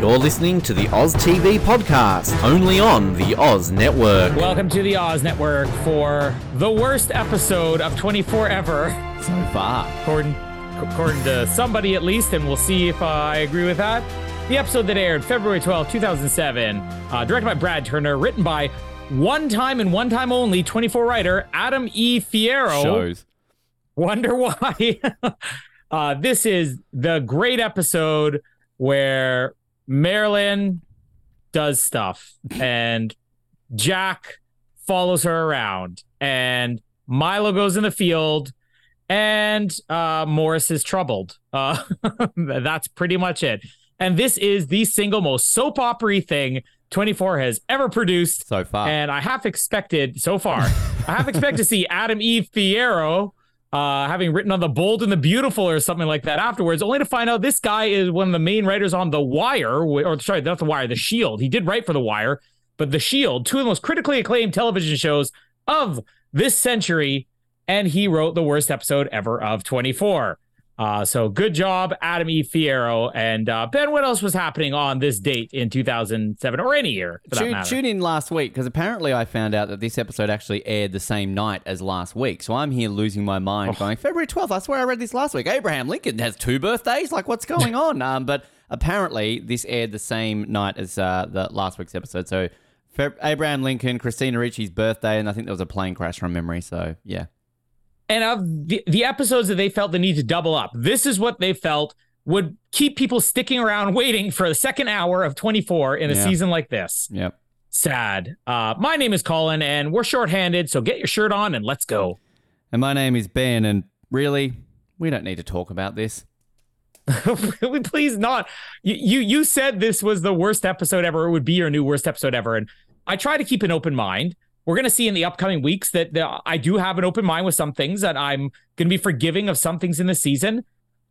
You're listening to the Oz TV podcast, only on the Oz Network. Welcome to the Oz Network for the worst episode of 24 ever. So far. According to somebody at least, and we'll see if I agree with that. The episode that aired February 12, 2007, directed by Brad Turner, written by one-time and one-time only 24 writer Adam E. Fierro. Shows. Wonder why. This is the great episode where Marilyn does stuff and Jack follows her around and Milo goes in the field and Morris is troubled. That's pretty much it. And this is the single most soap opera-y thing 24 has ever produced. So far. And I half expected, so far, I half expect to see Adam E. Fierro having written on The Bold and the Beautiful or something like that afterwards, only to find out this guy is one of the main writers on The Wire, or sorry, not The Wire, The Shield. He did write for The Wire, but The Shield, two of the most critically acclaimed television shows of this century, and he wrote the worst episode ever of 24. So good job, Adam E. Fierro. And Ben, what else was happening on this date in 2007 or any year, for that matter? Tune in last week, because apparently I found out that this episode actually aired the same night as last week. So I'm here losing my mind going, February 12th, I swear I read this last week. Abraham Lincoln has two birthdays? Like, what's going on? But apparently this aired the same night as the last week's episode. So Abraham Lincoln, Christina Ricci's birthday, and I think there was a plane crash from memory. So, yeah. And of the episodes that they felt the need to double up, this is what they felt would keep people sticking around waiting for the second hour of 24 in a season like this. Yep. Sad. My name is Colin, and we're shorthanded, so get your shirt on and let's go. And my name is Ben, and really, we don't need to talk about this. Please not. You said this was the worst episode ever. It would be your new worst episode ever. And I try to keep an open mind. We're going to see in the upcoming weeks that I do have an open mind with some things, that I'm going to be forgiving of some things in the season.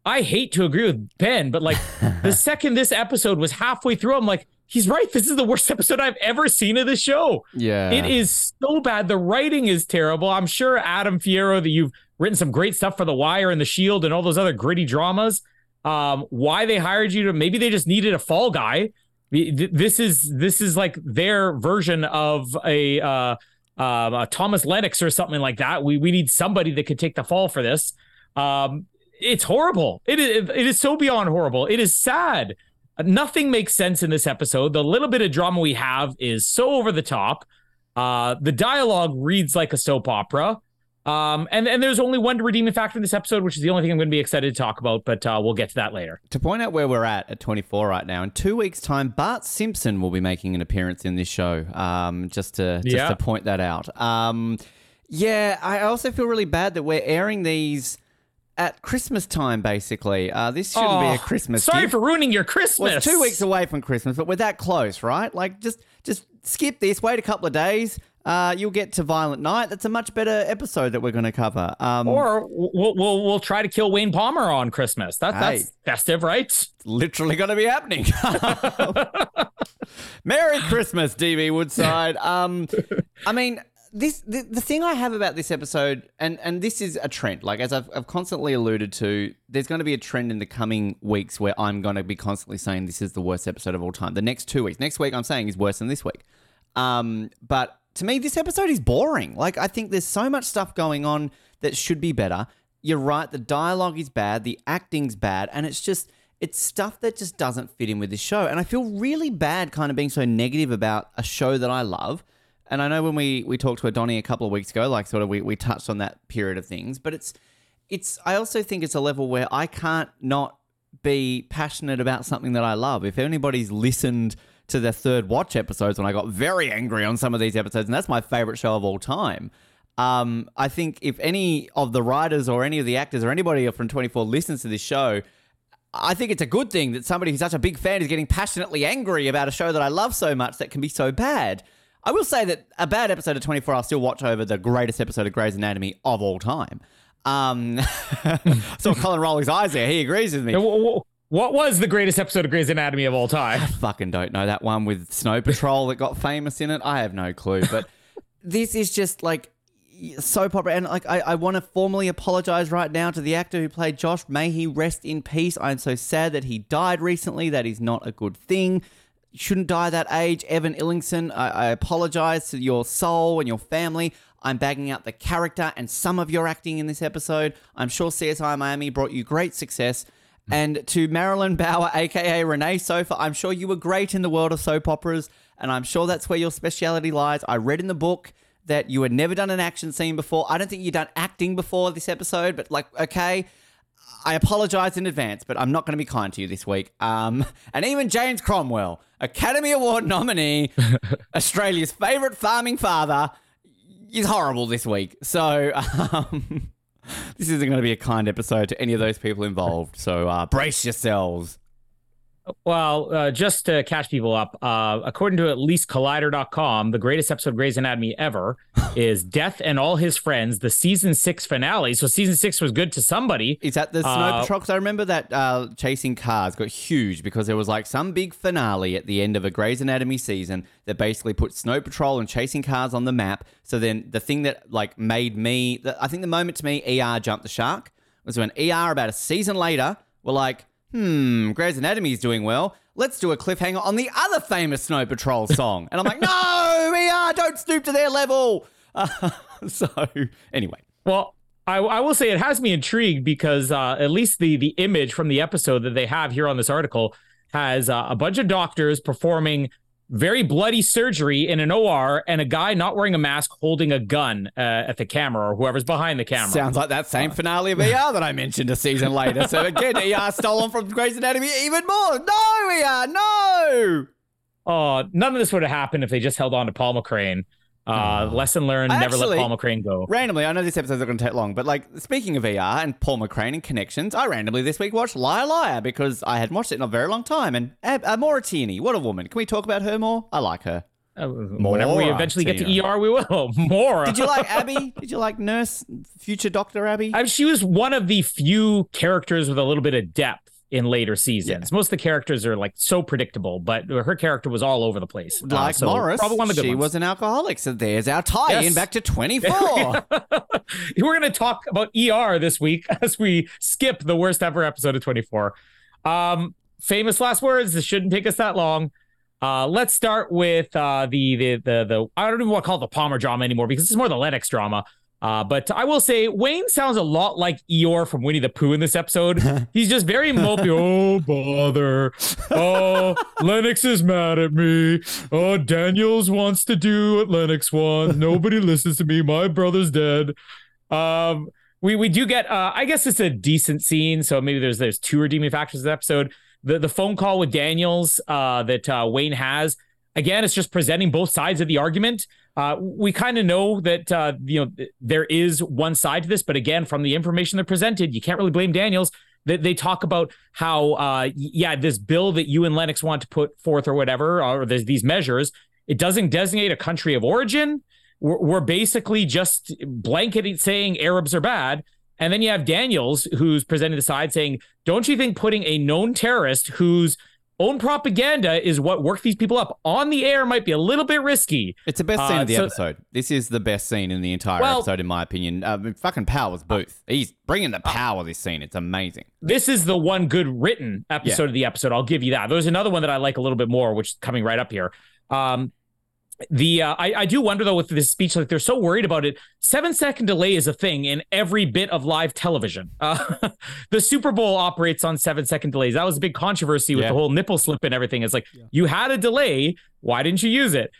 I hate to agree with Ben, but like the second this episode was halfway through, I'm like, he's right. This is the worst episode I've ever seen of this show. Yeah, it is so bad. The writing is terrible. I'm sure, Adam Fierro, that you've written some great stuff for The Wire and The Shield and all those other gritty dramas. Why they hired you to, maybe they just needed a fall guy. This is like their version of a Thomas Lennox or something like that. We need somebody that could take the fall for this. It's horrible. It is so beyond horrible. It is sad. Nothing makes sense in this episode. The little bit of drama we have is so over the top. The dialogue reads like a soap opera. And there's only one redeeming factor in this episode, which is the only thing I'm going to be excited to talk about, but we'll get to that later. To point out where we're at 24 right now, in 2 weeks' time, Bart Simpson will be making an appearance in this show, just to point that out. I also feel really bad that we're airing these at Christmas time, basically. This shouldn't be a Christmas gift. Sorry for ruining your Christmas. Well, it's 2 weeks away from Christmas, but we're that close, right? Like, just skip this, wait a couple of days. You'll get to Violent Night. That's a much better episode that we're going to cover. Or we'll try to kill Wayne Palmer on Christmas. That's festive, right? It's literally going to be happening. Merry Christmas, DB Woodside. I mean, the thing I have about this episode, and this is a trend, like as I've constantly alluded to, there's going to be a trend in the coming weeks where I'm going to be constantly saying this is the worst episode of all time. The next 2 weeks. Next week I'm saying is worse than this week. But to me, this episode is boring. Like, I think there's so much stuff going on that should be better. You're right, the dialogue is bad, the acting's bad, and it's stuff that just doesn't fit in with this show. And I feel really bad kind of being so negative about a show that I love, And I know when we talked to Adoni a couple of weeks ago, like sort of we touched on that period of things, but it's I also think it's a level where I can't not be passionate about something that I love. If anybody's listened to the Third Watch episodes when I got very angry on some of these episodes, and that's my favourite show of all time, I think if any of the writers or any of the actors or anybody from 24 listens to this show, I think it's a good thing that somebody who's such a big fan is getting passionately angry about a show that I love so much that can be so bad. I will say that a bad episode of 24 I'll still watch over the greatest episode of Grey's Anatomy of all time. So Colin Rowling's eyes there. He agrees with me. What was the greatest episode of Grey's Anatomy of all time? I fucking don't know. That one with Snow Patrol that got famous in it. I have no clue. But this is just like so popular. And like I want to formally apologize right now to the actor who played Josh. May he rest in peace. I am so sad that he died recently. That is not a good thing. Shouldn't die that age. Evan Illingson, I apologize to your soul and your family. I'm bagging out the character and some of your acting in this episode. I'm sure CSI Miami brought you great success. And to Marilyn Bauer, a.k.a. Rena Sofer, I'm sure you were great in the world of soap operas, and I'm sure that's where your speciality lies. I read in the book that you had never done an action scene before. I don't think you'd done acting before this episode, but like, okay, I apologize in advance, but I'm not going to be kind to you this week. And even James Cromwell, Academy Award nominee, Australia's favourite farming father, is horrible this week. So this isn't going to be a kind episode to any of those people involved. So brace yourselves. Well, just to catch people up, according to at least Collider.com, the greatest episode of Grey's Anatomy ever is Death and All His Friends, the season 6 finale. So season 6 was good to somebody. Is that the Snow Patrol? Because I remember that Chasing Cars got huge because there was like some big finale at the end of a Grey's Anatomy season that basically put Snow Patrol and Chasing Cars on the map. So then the thing that like made me, I think the moment to me ER jumped the shark was when ER about a season later were like, Grey's Anatomy is doing well. Let's do a cliffhanger on the other famous Snow Patrol song. And I'm like, no, ER, don't stoop to their level. So anyway. Well, I will say it has me intrigued because at least the image from the episode that they have here on this article has a bunch of doctors performing very bloody surgery in an OR and a guy not wearing a mask holding a gun at the camera or whoever's behind the camera. Sounds like that same finale of ER that I mentioned a season later. So again, ER stolen from Grey's Anatomy even more. No, ER, no! Oh, none of this would have happened if they just held on to Paul McCrane. Lesson learned, never let Paul McCrane go. Randomly, I know this episode's not going to take long, but like speaking of ER and Paul McCrane and connections, I randomly this week watched Liar Liar because I hadn't watched it in a very long time. And Maura Tierney, what a woman. Can we talk about her more? I like her. Whenever we eventually get to ER, we will. Maura. Did you like Abby? Did you like Nurse, future Dr. Abby? She was one of the few characters with a little bit of depth in later seasons. Yeah. Most of the characters are like so predictable, but her character was all over the place. Like Morris, probably one of the good ones. Was an alcoholic. So there's our tie-in back to 24. We're going to talk about ER this week as we skip the worst ever episode of 24. Famous last words. This shouldn't take us that long. Let's start with the I don't even want to call it the Palmer drama anymore because it's more the Lennox drama. But I will say Wayne sounds a lot like Eeyore from Winnie the Pooh in this episode. He's just very mopey. Oh, bother. Oh, Lennox is mad at me. Oh, Daniels wants to do what Lennox wants. Nobody listens to me. My brother's dead. We do get, I guess it's a decent scene. So maybe there's two redeeming factors in the episode. The phone call with Daniels that Wayne has. Again, it's just presenting both sides of the argument. We kind of know that there is one side to this, but again, from the information they're presented, you can't really blame Daniels. They talk about how, this bill that you and Lennox want to put forth or whatever, or there's these measures, it doesn't designate a country of origin. We're basically just blanketing saying Arabs are bad. And then you have Daniels, who's presenting the side saying, don't you think putting a known terrorist who's own propaganda is what worked these people up on the air might be a little bit risky. It's the best scene of the episode. This is the best scene in the entire episode, in my opinion. Fucking Powers Booth. He's bringing the power this scene. It's amazing. This is the one good written episode of the episode. I'll give you that. There's another one that I like a little bit more, which is coming right up here. I do wonder, though, with this speech, like they're so worried about it. 7-second delay is a thing in every bit of live television. The Super Bowl operates on 7-second delays. That was a big controversy with the whole nipple slip and everything. It's like, you had a delay. Why didn't you use it?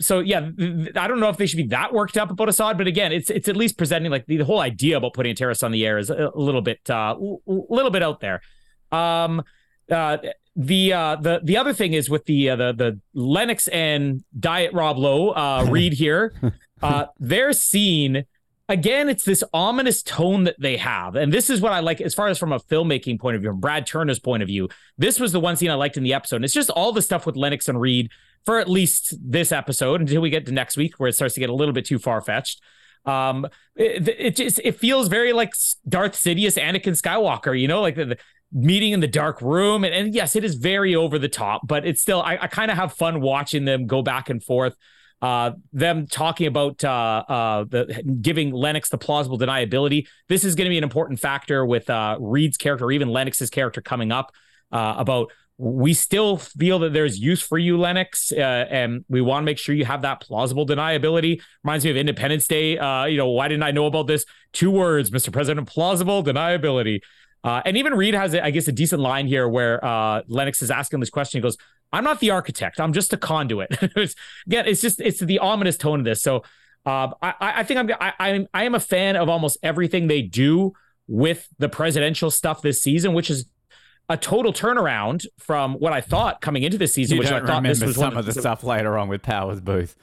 So yeah, I don't know if they should be that worked up about Assad, but again, it's at least presenting like the whole idea about putting a terrorist on the air is a little bit out there. The other thing is with the Lennox and Diet Rob Lowe, Reed here, their scene, again, it's this ominous tone that they have. And this is what I like as far as from a filmmaking point of view, from Brad Turner's point of view. This was the one scene I liked in the episode. And it's just all the stuff with Lennox and Reed for at least this episode until we get to next week where it starts to get a little bit too far-fetched. It feels very like Darth Sidious, Anakin Skywalker, you know, like the meeting in the dark room. And yes, it is very over the top, but it's still, I kind of have fun watching them go back and forth. Them talking about giving Lennox the plausible deniability. This is going to be an important factor with Reed's character, or even Lennox's character coming up, about we still feel that there's use for you, Lennox, and we want to make sure you have that plausible deniability. Reminds me of Independence Day. Why didn't I know about this? 2 words, Mr. President, plausible deniability. And even Reed has, I guess, a decent line here where Lennox is asking this question. He goes, I'm not the architect. I'm just a conduit. It's the ominous tone of this. So I think I am a fan of almost everything they do with the presidential stuff this season, which is a total turnaround from what I thought coming into this season, which I thought this was some of the stuff later on with Powers Booth.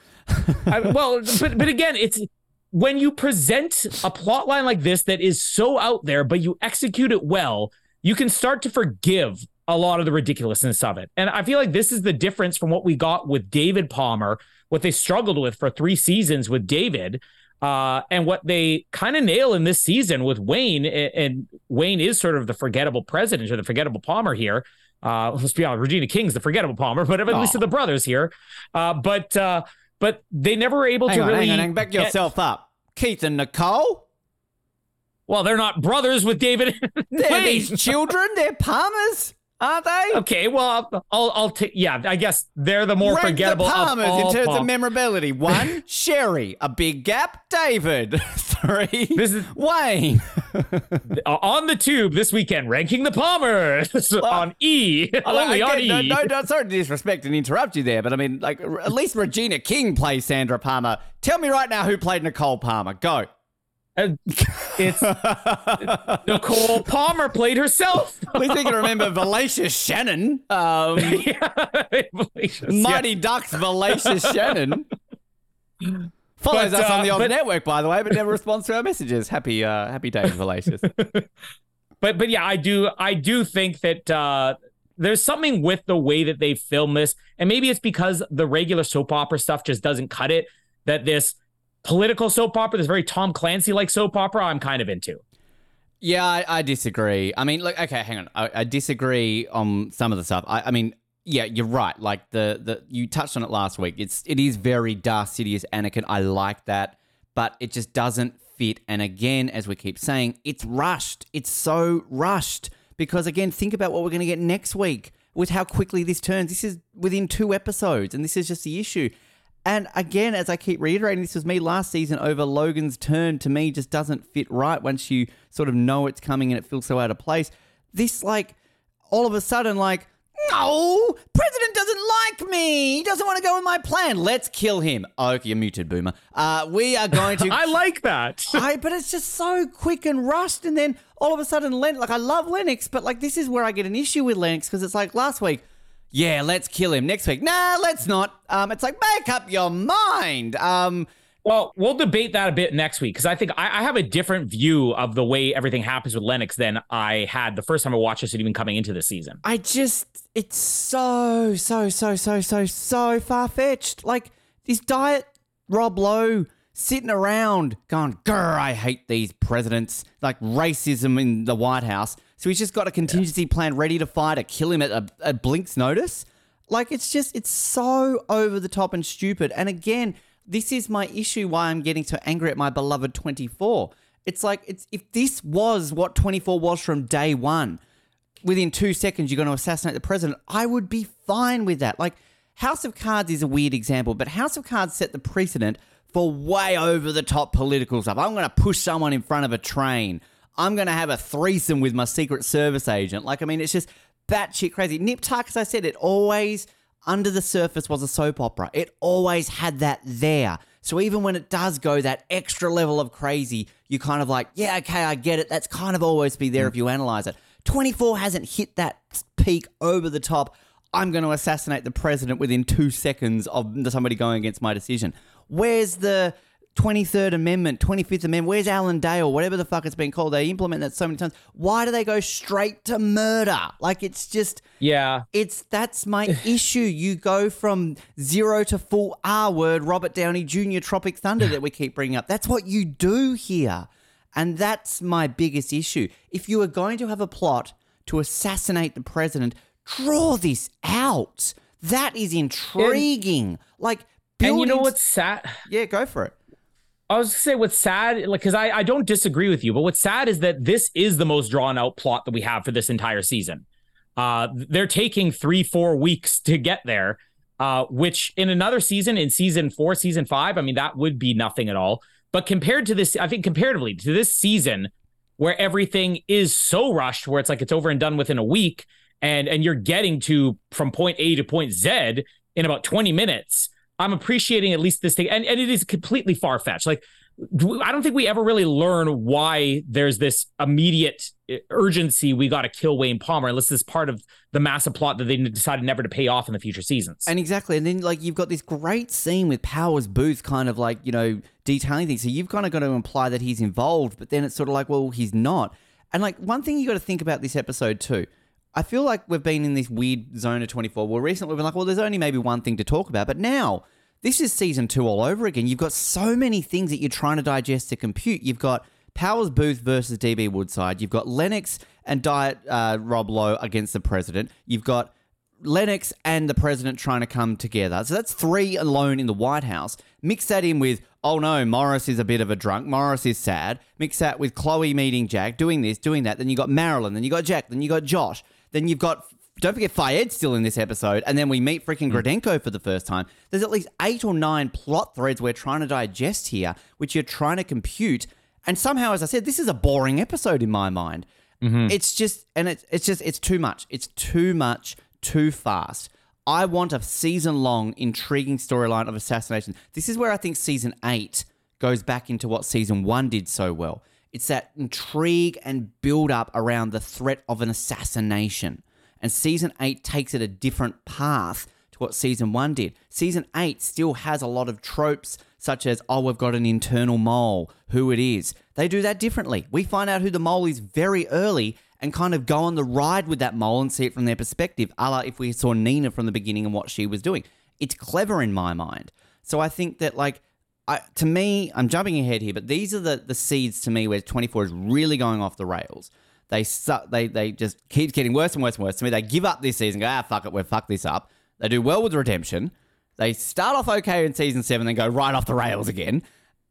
But again, it's when you present a plot line like this that is so out there, but you execute it well, you can start to forgive a lot of the ridiculousness of it. And I feel like this is the difference from what we got with David Palmer, what they struggled with for 3 seasons with David, and what they kind of nail in this season with Wayne. And Wayne is sort of the forgettable president or the forgettable Palmer here. Let's be honest, Regina King's the forgettable Palmer, but at least of the brothers here. But they never were able to really back yourself up. Keith and Nicole? Well, they're not brothers with David. They're these children. They're Palmers. Aren't they? Okay, well, I guess they're the more forgettable Palmers in terms of memorability. 1, Sherry. A big gap, David. 3, this is Wayne. On the tube this weekend, ranking the Palmers on E. No, sorry to disrespect and interrupt you there, but I mean, like, at least Regina King plays Sandra Palmer. Tell me right now who played Nicole Palmer. Go. It's Nicole Palmer played herself. At least I can remember Valacious Shannon. Ducks Valacious Shannon. Follows us on the Oz Network, by the way, but never responds to our messages. Happy days, Valacious. But yeah, I do think that there's something with the way that they film this, and maybe it's because the regular soap opera stuff just doesn't cut it, that this political soap opera, this very Tom Clancy-like soap opera, I'm kind of into. Yeah, I disagree. I mean, look, okay, hang on. I disagree on some of the stuff. I mean, yeah, you're right. Like, you touched on it last week. It is very Darth Sidious Anakin. I like that, but it just doesn't fit. And again, as we keep saying, it's rushed. It's so rushed because, again, think about what we're going to get next week with how quickly this turns. This is within 2 episodes, and this is just the issue. And again, as I keep reiterating, this was me last season over Logan's turn. To me, just doesn't fit right once you sort of know it's coming and it feels so out of place. This, like, all of a sudden, like, no, president doesn't like me. He doesn't want to go with my plan. Let's kill him. Oh, okay, you're muted, Boomer. We are going to... I like that. But it's just so quick and rushed. And then all of a sudden, I love Lennox, but, like, this is where I get an issue with Lennox because it's like last week, yeah, let's kill him. Next week, nah, let's not. It's like, make up your mind. Well, we'll debate that a bit next week because I think I have a different view of the way everything happens with Lennox than I had the first time I watched this and even coming into this season. It's so far-fetched. Like, this Diet Rob Lowe sitting around going, grr, I hate these presidents, like racism in the White House. So he's just got a contingency plan ready to fire to kill him at a blink's notice. Like, it's so over the top and stupid. And again, this is my issue why I'm getting so angry at my beloved 24. It's like, if this was what 24 was from day one, within 2 seconds you're going to assassinate the president, I would be fine with that. Like, House of Cards is a weird example, but House of Cards set the precedent for way over the top political stuff. I'm going to push someone in front of a train. I'm going to have a threesome with my Secret Service agent. Like, I mean, it's just batshit crazy. Nip Tuck, as I said, it always Under the Surface was a soap opera. It always had that there. So even when it does go that extra level of crazy, you kind of like, yeah, okay, I get it. That's kind of always be there if you analyze it. 24 hasn't hit that peak over the top, I'm going to assassinate the president within 2 seconds of somebody going against my decision. Where's the 23rd Amendment, 25th Amendment? Where's Alan Day or whatever the fuck it's been called? They implement that so many times. Why do they go straight to murder? Like, it's just... Yeah. That's my issue. You go from zero to full R-word, Robert Downey Jr. Tropic Thunder that we keep bringing up. That's what you do here. And that's my biggest issue. If you are going to have a plot to assassinate the president, draw this out. That is intriguing. And, like, buildings... And you know what's sad? Yeah, go for it. I was going to say what's sad, like, because I don't disagree with you, but what's sad is that this is the most drawn-out plot that we have for this entire season. They're taking 3-4 weeks to get there, which in another season, in season 4, season 5, I mean, that would be nothing at all. But compared to this, I think comparatively to this season where everything is so rushed, where it's like it's over and done within a week, and you're getting to from point A to point Z in about 20 minutes, I'm appreciating at least this thing. And it is completely far-fetched. Like, I don't think we ever really learn why there's this immediate urgency. We got to kill Wayne Palmer unless this is part of the massive plot that they decided never to pay off in the future seasons. And exactly. And then, like, you've got this great scene with Powers Booth kind of, like, you know, detailing things. So you've kind of got to imply that he's involved, but then it's sort of like, well, he's not. And, like, one thing you got to think about this episode too, I feel like we've been in this weird zone of 24. Well, recently we've been like, well, there's only maybe one thing to talk about. But now this is season 2 all over again. You've got so many things that you're trying to digest to compute. You've got Powers Booth versus DB Woodside. You've got Lennox and Diet Rob Lowe against the president. You've got Lennox and the president trying to come together. So that's 3 alone in the White House. Mix that in with, oh no, Morris is a bit of a drunk. Morris is sad. Mix that with Chloe meeting Jack, doing this, doing that. Then you got Marilyn. Then you got Jack. Then you got Josh. Then you've got, don't forget Fayed still in this episode, and then we meet freaking Gredenko for the first time. There's at least 8 or 9 plot threads we're trying to digest here, which you're trying to compute. And somehow, as I said, this is a boring episode in my mind. Mm-hmm. It's just, and it's too much. It's too much, too fast. I want a season-long, intriguing storyline of assassination. This is where I think season 8 goes back into what season 1 did so well. It's that intrigue and build-up around the threat of an assassination. And season 8 takes it a different path to what season 1 did. Season 8 still has a lot of tropes such as, oh, we've got an internal mole, who it is. They do that differently. We find out who the mole is very early and kind of go on the ride with that mole and see it from their perspective, a la if we saw Nina from the beginning and what she was doing. It's clever in my mind. So I think that, like, to me, I'm jumping ahead here, but these are the seeds to me where 24 is really going off the rails. They suck. They just keep getting worse and worse and worse to me. They give up this season, go, ah, fuck it, we've fucked this up. They do well with Redemption. They start off okay in season 7, then go right off the rails again.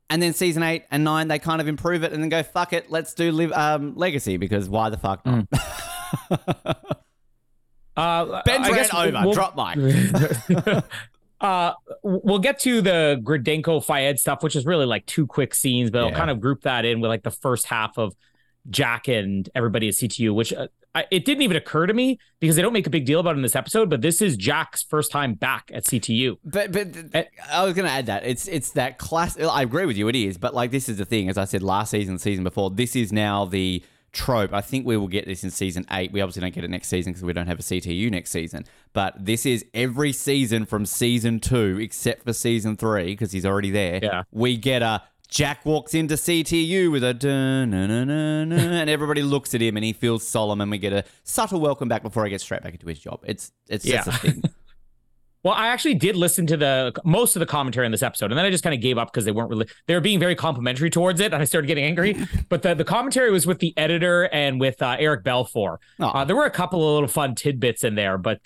And then season 8 and 9, they kind of improve it and then go, fuck it, let's do Legacy because why the fuck not? Ben's rant over. Drop mic. We'll get to the Gredenko Fayed stuff, which is really like 2 quick scenes, but I'll kind of group that in with like the first half of Jack and everybody at CTU, which it didn't even occur to me because they don't make a big deal about it in this episode, but this is Jack's first time back at CTU. But I was going to add that it's that class. I agree with you. It is. But like, this is the thing, as I said, last season, the season before, this is now the trope. I think we will get this in season 8. We obviously don't get it next season because we don't have a CTU next season. But this is every season from season 2, except for season 3, because he's already there. Yeah. We get a Jack walks into CTU with a dun-na-na-na-na, and everybody looks at him and he feels solemn, and we get a subtle welcome back before he gets straight back into his job. It's just a thing. Well, I actually did listen to most of the commentary in this episode, and then I just kind of gave up because they were being very complimentary towards it, and I started getting angry. But the commentary was with the editor and with Eric Balfour. There were a couple of little fun tidbits in there, but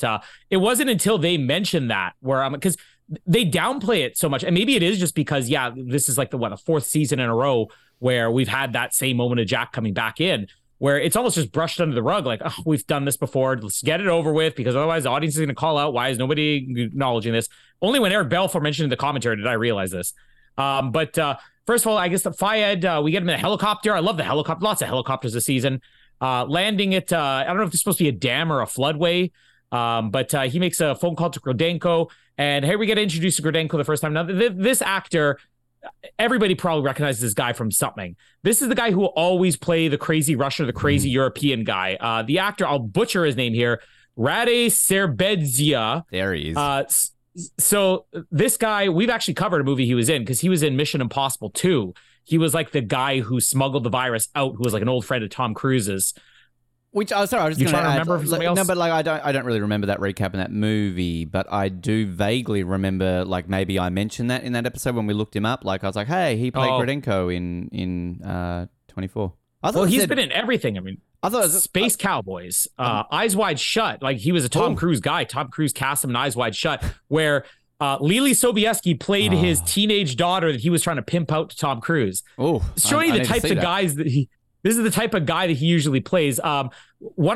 it wasn't until they mentioned that where I'm because they downplay it so much, and maybe it is just because this is like the 4th season in a row where we've had that same moment of Jack coming back in, where it's almost just brushed under the rug, like, oh, we've done this before. Let's get it over with, because otherwise the audience is going to call out, why is nobody acknowledging this? Only when Eric Balfour mentioned in the commentary did I realize this. But first of all, I guess the Fayed, we get him in a helicopter. I love the helicopter. Lots of helicopters this season. Landing at, I don't know if it's supposed to be a dam or a floodway. But he makes a phone call to Gredenko, and here we get introduced to Gredenko the first time. Now, this actor, everybody probably recognizes this guy from something. This is the guy who will always play the crazy Russian, the crazy European guy. The actor, I'll butcher his name here, Rade Serbedzia. There he is. So this guy, we've actually covered a movie he was in because he was in Mission Impossible 2. He was like the guy who smuggled the virus out, who was like an old friend of Tom Cruise's. Which I sorry, I was just going to remember from somebody else. No, but like I don't really remember that recap in that movie, but I do vaguely remember like maybe I mentioned that in that episode when we looked him up. Like I was like, hey, he played Gredenko in 24. Well, he's been in everything. I mean, I thought it was Space Cowboys, Eyes Wide Shut. Like he was a Tom Cruise guy. Tom Cruise cast him in Eyes Wide Shut, where Lily Sobieski played his teenage daughter that he was trying to pimp out to Tom Cruise. Oh, showing you the types of guys that he. This is the type of guy that he usually plays. One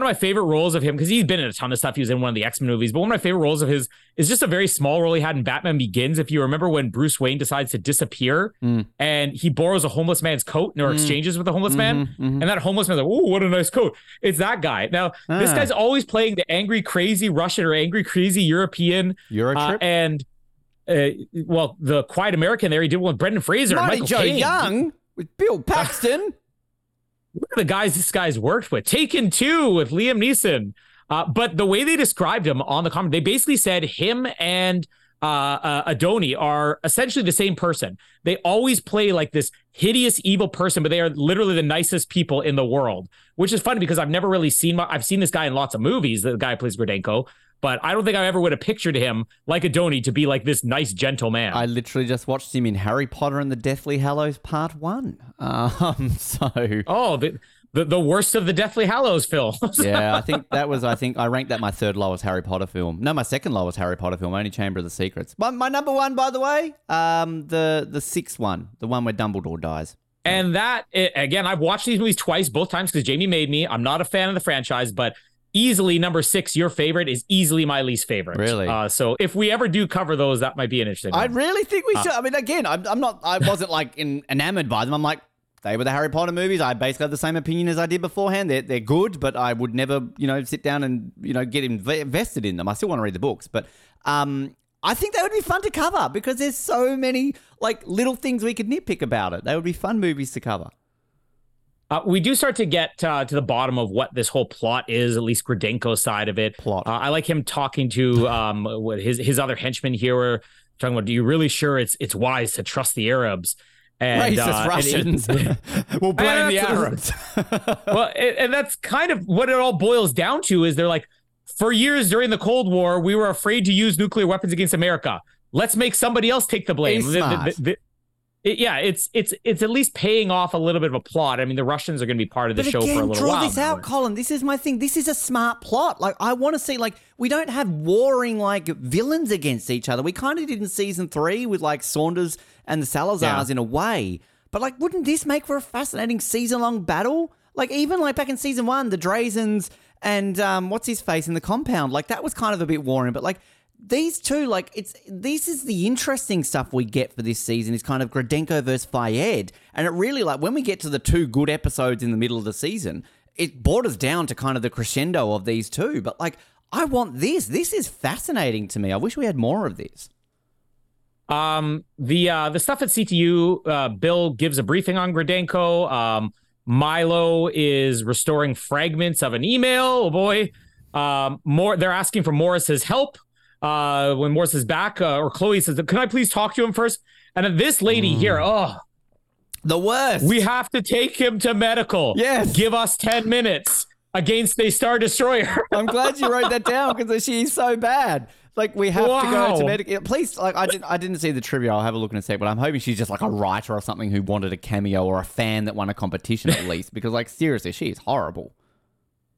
of my favorite roles of him, because he's been in a ton of stuff. He was in one of the X-Men movies. But one of my favorite roles of his is just a very small role he had in Batman Begins. If you remember when Bruce Wayne decides to disappear and he borrows a homeless man's coat or exchanges with a homeless man. And that homeless man's like, oh, what a nice coat. It's that guy. Now, this guy's always playing the angry, crazy Russian or angry, crazy European. Well, the Quiet American there, he did one with Brendan Fraser. Michael Joe Caine. Young with Bill Paxton. Look at the guys this guy's worked with. Taken 2 with Liam Neeson. But the way they described him on the comment, they basically said him and Adoni are essentially the same person. They always play like this hideous, evil person, but they are literally the nicest people in the world, which is funny because I've never really seen I've seen this guy in lots of movies, the guy who plays Gredenko, but I don't think I ever would have pictured him like Adoni to be like this nice, gentle man. I literally just watched him in Harry Potter and the Deathly Hallows Part 1. The worst of the Deathly Hallows films. Yeah, I think I ranked that my third lowest Harry Potter film. No, my second lowest Harry Potter film, only Chamber of the Secrets. My number one, by the way, the sixth one, the one where Dumbledore dies. And again, I've watched these movies twice, both times because Jamie made me. I'm not a fan of the franchise, but easily number 6, your favorite, is easily my least favorite. Really? So if we ever do cover those, that might be an interesting one. I really think we should. I mean, again, I wasn't like enamored by them. I'm like, they were the Harry Potter movies. I basically had the same opinion as I did beforehand. They're good, but I would never, sit down and, get invested in them. I still want to read the books, but I think they would be fun to cover because there's so many like little things we could nitpick about it. They would be fun movies to cover. We do start to get to the bottom of what this whole plot is, at least Gredenko's side of it. I like him talking to his other henchmen here. We're talking about, do you really sure it's wise to trust the Arabs? And, racist Russians. We'll blame the Arabs. Well, and that's kind of what it all boils down to is they're like, for years during the Cold War, we were afraid to use nuclear weapons against America. Let's make somebody else take the blame. It's at least paying off a little bit of a plot. I mean, the Russians are going to be part of the show for a little while. Draw this out, Colin. This is my thing. This is a smart plot. Like, I want to see, like, we don't have warring, like, villains against each other. We kind of did in Season 3 with, like, Saunders and the Salazars in a way. But, like, wouldn't this make for a fascinating season-long battle? Like, even, like, back in Season 1, the Drazens and what's-his-face in the compound. Like, that was kind of a bit warring, but, like, these two, like, this is the interesting stuff we get for this season is kind of Gredenko versus Fayed. And it really, like, when we get to the two good episodes in the middle of the season, it borders down to kind of the crescendo of these two. But, like, I want this. This is fascinating to me. I wish we had more of this. The stuff at CTU, Bill gives a briefing on Gredenko. Milo is restoring fragments of an email. Oh, boy. They're asking for Morris's help. When Morris is back, or Chloe says, can I please talk to him first? And then this lady here, the worst. We have to take him to medical. Yes. Give us 10 minutes against a Star Destroyer. I'm glad you wrote that down because she's so bad. Like, we have to go to medical. Please, like, I didn't see the trivia. I'll have a look in a sec, but I'm hoping she's just like a writer or something who wanted a cameo or a fan that won a competition at least because, like, seriously, she is horrible.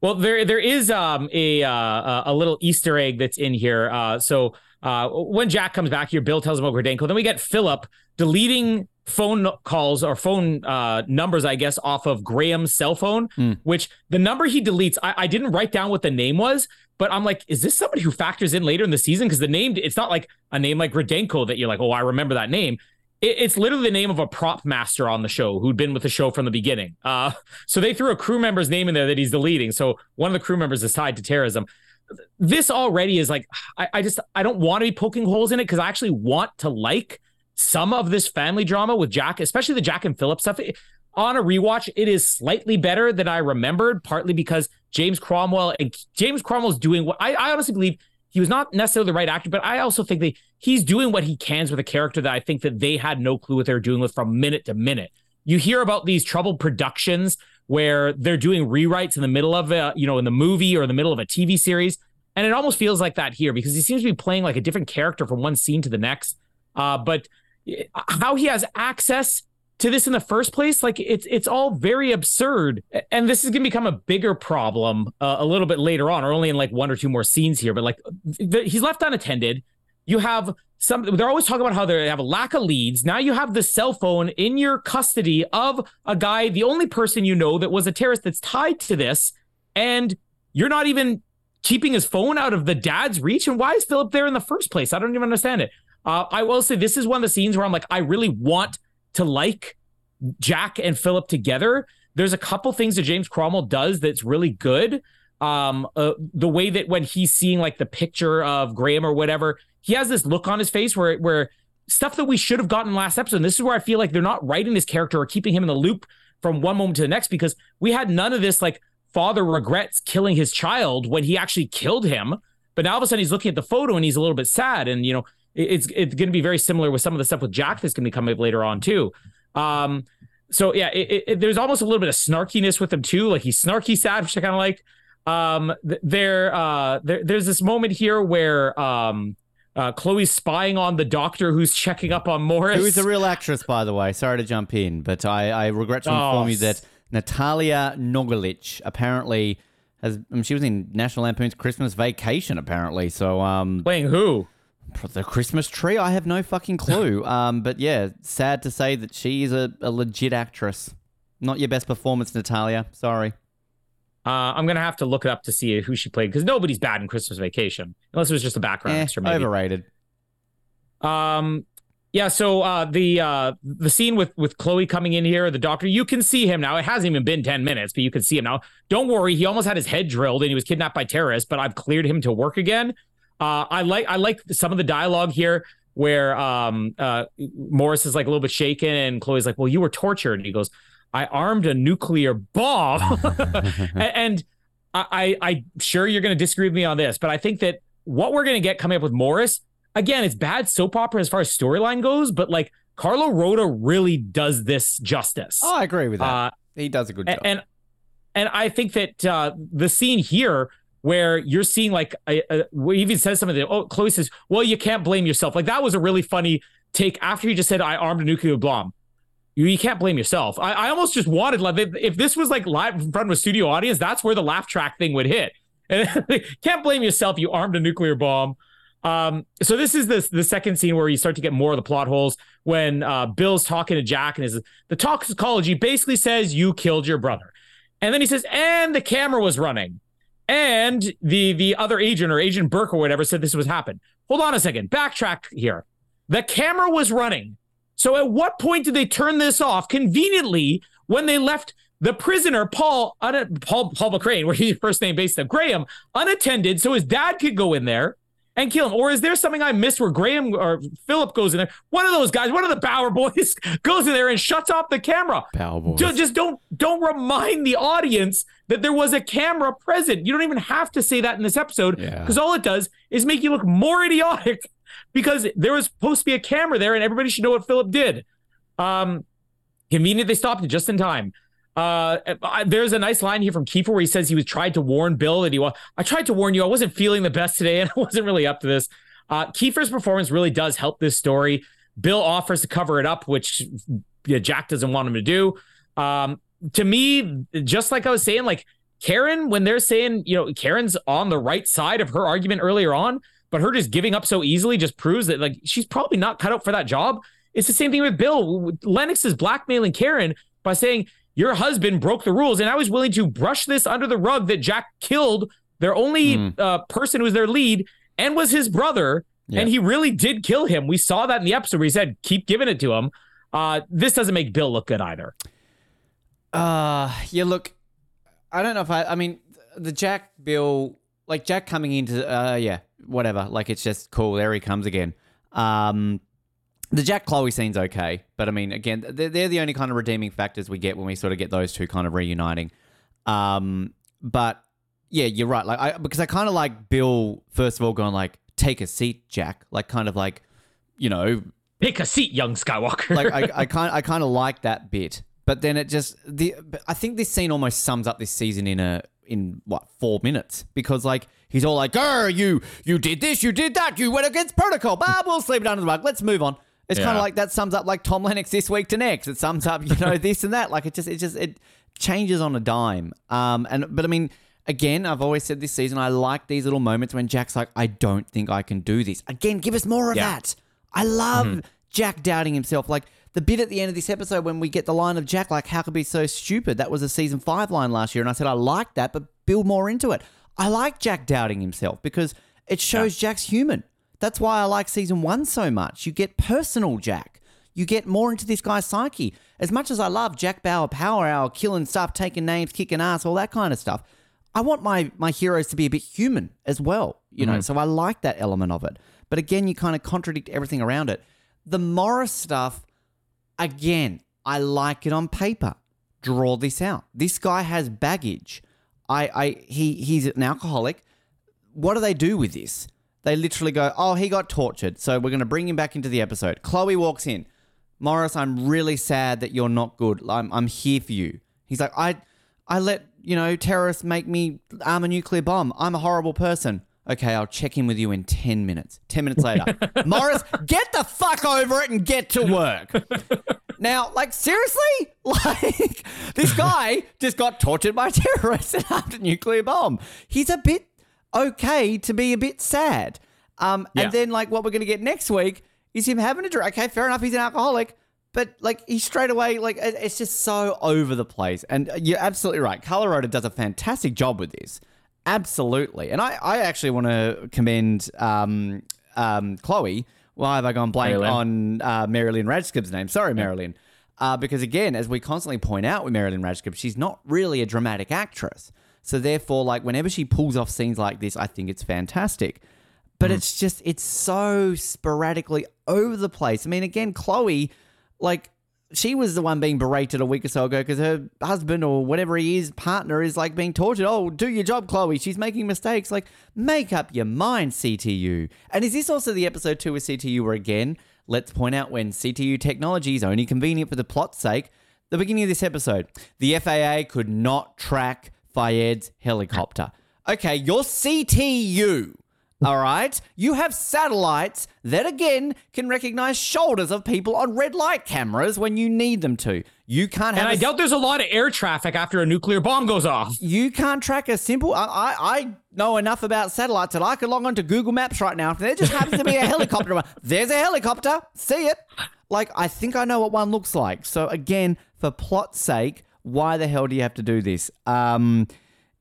Well, there is a little Easter egg that's in here. So when Jack comes back here, Bill tells him about Gredenko. Then we get Philip deleting phone calls or phone numbers, I guess, off of Graham's cell phone, which the number he deletes, I didn't write down what the name was, but I'm like, is this somebody who factors in later in the season? Because the name, it's not like a name like Gredenko that you're like, oh, I remember that name. It's literally the name of a prop master on the show who'd been with the show from the beginning. So they threw a crew member's name in there that he's deleting. So one of the crew members is tied to terrorism. this already is like, I don't want to be poking holes in it because I actually want to like some of this family drama with Jack, especially the Jack and Philip stuff. On a rewatch, it is slightly better than I remembered, partly because James Cromwell is doing what I honestly believe he was not necessarily the right actor, but I also think that he's doing what he can with a character that I think that they had no clue what they were doing with from minute to minute. You hear about these troubled productions where they're doing rewrites in the middle of a, in the movie or in the middle of a TV series. And it almost feels like that here because he seems to be playing like a different character from one scene to the next. But how he has access to this in the first place, like it's all very absurd. And this is going to become a bigger problem a little bit later on, or only in like one or two more scenes here. But like he's left unattended. You have they're always talking about how they have a lack of leads. Now you have the cell phone in your custody of a guy, the only person you know that was a terrorist that's tied to this, and you're not even keeping his phone out of the dad's reach. And why is Philip there in the first place? I don't even understand it. I will say this is one of the scenes where I'm like, I really want to like Jack and Philip together. There's a couple things that James Cromwell does that's really good. The way that when he's seeing like the picture of Graham or whatever, he has this look on his face where stuff that we should have gotten last episode. And this is where I feel like they're not writing this character or keeping him in the loop from one moment to the next, because we had none of this like father regrets killing his child when he actually killed him. But now all of a sudden he's looking at the photo and he's a little bit sad. And, it's going to be very similar with some of the stuff with Jack that's going to be coming up later on too. So yeah, there's almost a little bit of snarkiness with him too. Like he's snarky sad, which I kind of liked. There's this moment here where, Chloe's spying on the doctor who's checking up on Morris. Who is a real actress, by the way. Sorry to jump in, but I regret to inform you that Natalia Nogalich apparently she was in National Lampoon's Christmas Vacation, apparently. So playing who? The Christmas tree? I have no fucking clue. But yeah, sad to say that she is a legit actress. Not your best performance, Natalia. Sorry. I'm going to have to look it up to see who she played, because nobody's bad in Christmas Vacation, unless it was just a background extra. Maybe. Overrated. Yeah, so the scene with Chloe coming in here, the doctor, you can see him now. It hasn't even been 10 minutes, but you can see him now. Don't worry, he almost had his head drilled and he was kidnapped by terrorists, but I've cleared him to work again. I like some of the dialogue here where Morris is like a little bit shaken and Chloe's like, well, you were tortured. And he goes, I armed a nuclear bomb. And I'm sure you're going to disagree with me on this, but I think that what we're going to get coming up with Morris, again, it's bad soap opera as far as storyline goes, but like Carlo Rota really does this justice. Oh, I agree with that. He does a good job. And I think that the scene here where you're seeing like, where he even says something, Chloe says, well, you can't blame yourself. Like that was a really funny take after he just said, I armed a nuclear bomb. You can't blame yourself. I almost just wanted, like, if this was like live in front of a studio audience, that's where the laugh track thing would hit. And can't blame yourself. You armed a nuclear bomb. So this is the second scene where you start to get more of the plot holes when Bill's talking to Jack and the toxicology basically says you killed your brother. And then he says, and the camera was running. And the other agent or Agent Burke or whatever said this was happened. Hold on a second. Backtrack here. The camera was running. So at what point did they turn this off conveniently when they left the prisoner, Paul McCrane, where he's first name based on Graham, unattended so his dad could go in there and kill him? Or is there something I missed where Graham or Philip goes in there? One of those guys, one of the Bauer boys goes in there and shuts off the camera. Bauer boys. Just don't remind the audience that there was a camera present. You don't even have to say that in this episode because all it does is make you look more idiotic. Because there was supposed to be a camera there and everybody should know what Philip did. Convenient they stopped it just in time. There's a nice line here from Kiefer where he says he was tried to warn Bill that I tried to warn you. I wasn't feeling the best today and I wasn't really up to this. Kiefer's performance really does help this story. Bill offers to cover it up, which Jack doesn't want him to do. To me, just like I was saying, like Karen, when they're saying, Karen's on the right side of her argument earlier on, but her just giving up so easily just proves that like she's probably not cut out for that job. It's the same thing with Bill. Lennox is blackmailing Karen by saying your husband broke the rules and I was willing to brush this under the rug that Jack killed their only person who was their lead and was his brother. Yeah. And he really did kill him. We saw that in the episode where he said, keep giving it to him. This doesn't make Bill look good either. Yeah, look, I don't know if I mean, the Jack Bill like Jack coming into, yeah, whatever. Like, it's just cool. There he comes again. The Jack Chloe scene's okay, but I mean, again, they're the only kind of redeeming factors we get when we sort of get those two kind of reuniting. But yeah, you're right. Like, because I kind of like Bill first of all going like, "Take a seat, Jack." Like, kind of like, you know, pick a seat, young Skywalker. Like, I kind of like that bit. But then it just I think this scene almost sums up this season in 4 minutes, because like he's all like, "Oh, you did this, you did that, you went against protocol. Bah, we'll sleep it under the rug. Let's move on." It's kind of like that sums up like Tom Lennox this week to next. It sums up, you know, this and that. Like it changes on a dime. But I mean, again, I've always said this season I like these little moments when Jack's like, "I don't think I can do this." Again, give us more of that. I love Jack doubting himself. Like the bit at the end of this episode when we get the line of Jack, like, "How could be so stupid?" That was a season 5 line last year, and I said I like that, but build more into it. I like Jack doubting himself because it shows Jack's human. That's why I like season 1 so much. You get personal Jack. You get more into this guy's psyche. As much as I love Jack Bauer, Power Hour, killing stuff, taking names, kicking ass, all that kind of stuff, I want my heroes to be a bit human as well, you know, so I like that element of it. But again, you kind of contradict everything around it. The Morris stuff, again, I like it on paper. Draw this out. This guy has baggage. He's an alcoholic. What do they do with this? They literally go, "Oh, he got tortured, so we're going to bring him back into the episode." Chloe walks in. "Morris, I'm really sad that you're not good. I'm here for you." He's like, I let, you know, terrorists make me arm a nuclear bomb. I'm a horrible person." "Okay, I'll check in with you in 10 minutes. 10 minutes later. "Morris, get the fuck over it and get to work." Now, like, seriously? Like, this guy just got tortured by terrorists and after a nuclear bomb. He's a bit okay to be a bit sad. And then, like, what we're going to get next week is him having a drink. Okay, fair enough, he's an alcoholic. But, like, he straight away, like, it's just so over the place. And you're absolutely right. Colorado does a fantastic job with this. Absolutely. And I actually want to commend Chloe. Why have I gone blank on Marilyn Radskib's name? Sorry, Marilyn. Because, again, as we constantly point out with Marilyn Radskib, she's not really a dramatic actress. So, therefore, like, whenever she pulls off scenes like this, I think it's fantastic. But it's just, it's so sporadically over the place. I mean, again, Chloe, like, she was the one being berated a week or so ago because her husband or whatever he is, partner, is, like, being tortured. "Oh, do your job, Chloe. She's making mistakes." Like, make up your mind, CTU. And is this also the episode 2 with CTU where, again, let's point out when CTU technology is only convenient for the plot's sake? The beginning of this episode, the FAA could not track Fayed's helicopter. Okay, you're CTU. All right, you have satellites that, again, can recognize shoulders of people on red light cameras when you need them to. You can't have... And I doubt there's a lot of air traffic after a nuclear bomb goes off. You can't track a simple... I know enough about satellites that I could log on to Google Maps right now. If there just happens to be a helicopter, there's a helicopter. See it? Like, I think I know what one looks like. So, again, for plot's sake, why the hell do you have to do this?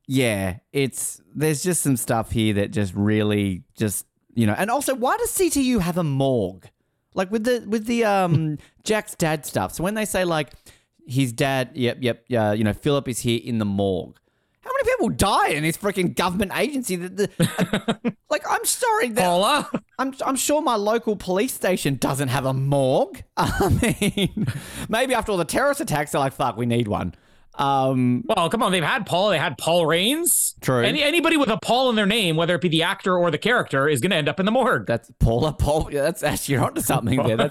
Yeah, there's just some stuff here that just really just, you know. And also, why does CTU have a morgue? Like with the Jack's dad stuff. So when they say like his dad, you know, Philip is here in the morgue. How many people die in this freaking government agency? Like, I'm sorry, that I'm sure my local police station doesn't have a morgue. I mean, maybe after all the terrorist attacks, they're like, "Fuck, we need one." Well, come on, they had Paul Rains. True. Anybody with a Paul in their name, whether it be the actor or the character, is going to end up in the morgue. That's Paul. Yeah, that's actually, you're onto something there.